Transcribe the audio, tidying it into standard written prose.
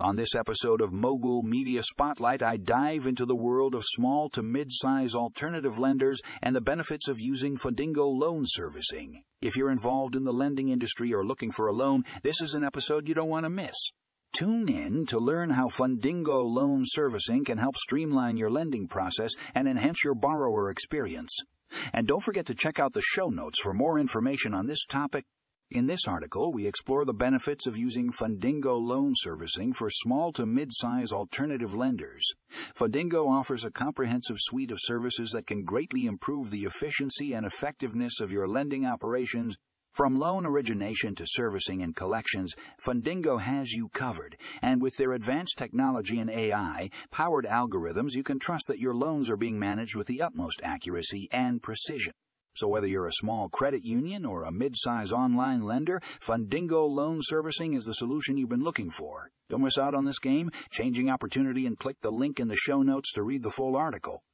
On this episode of Mogul Media Spotlight, I dive into the world of small to mid-size alternative lenders and the benefits of using Fundingo loan servicing. If you're involved in the lending industry or looking for a loan, this is an episode you don't want to miss. Tune in to learn how Fundingo loan servicing can help streamline your lending process and enhance your borrower experience. And don't forget to check out the show notes for more information on this topic. In this article, we explore the benefits of using Fundingo loan servicing for small to mid-size alternative lenders. Fundingo offers a comprehensive suite of services that can greatly improve the efficiency and effectiveness of your lending operations. From loan origination to servicing and collections, Fundingo has you covered, and with their advanced technology and AI-powered algorithms, you can trust that your loans are being managed with the utmost accuracy and precision. So whether you're a small credit union or a mid-size online lender, Fundingo loan servicing is the solution you've been looking for. Don't miss out on this game-changing opportunity and click the link in the show notes to read the full article.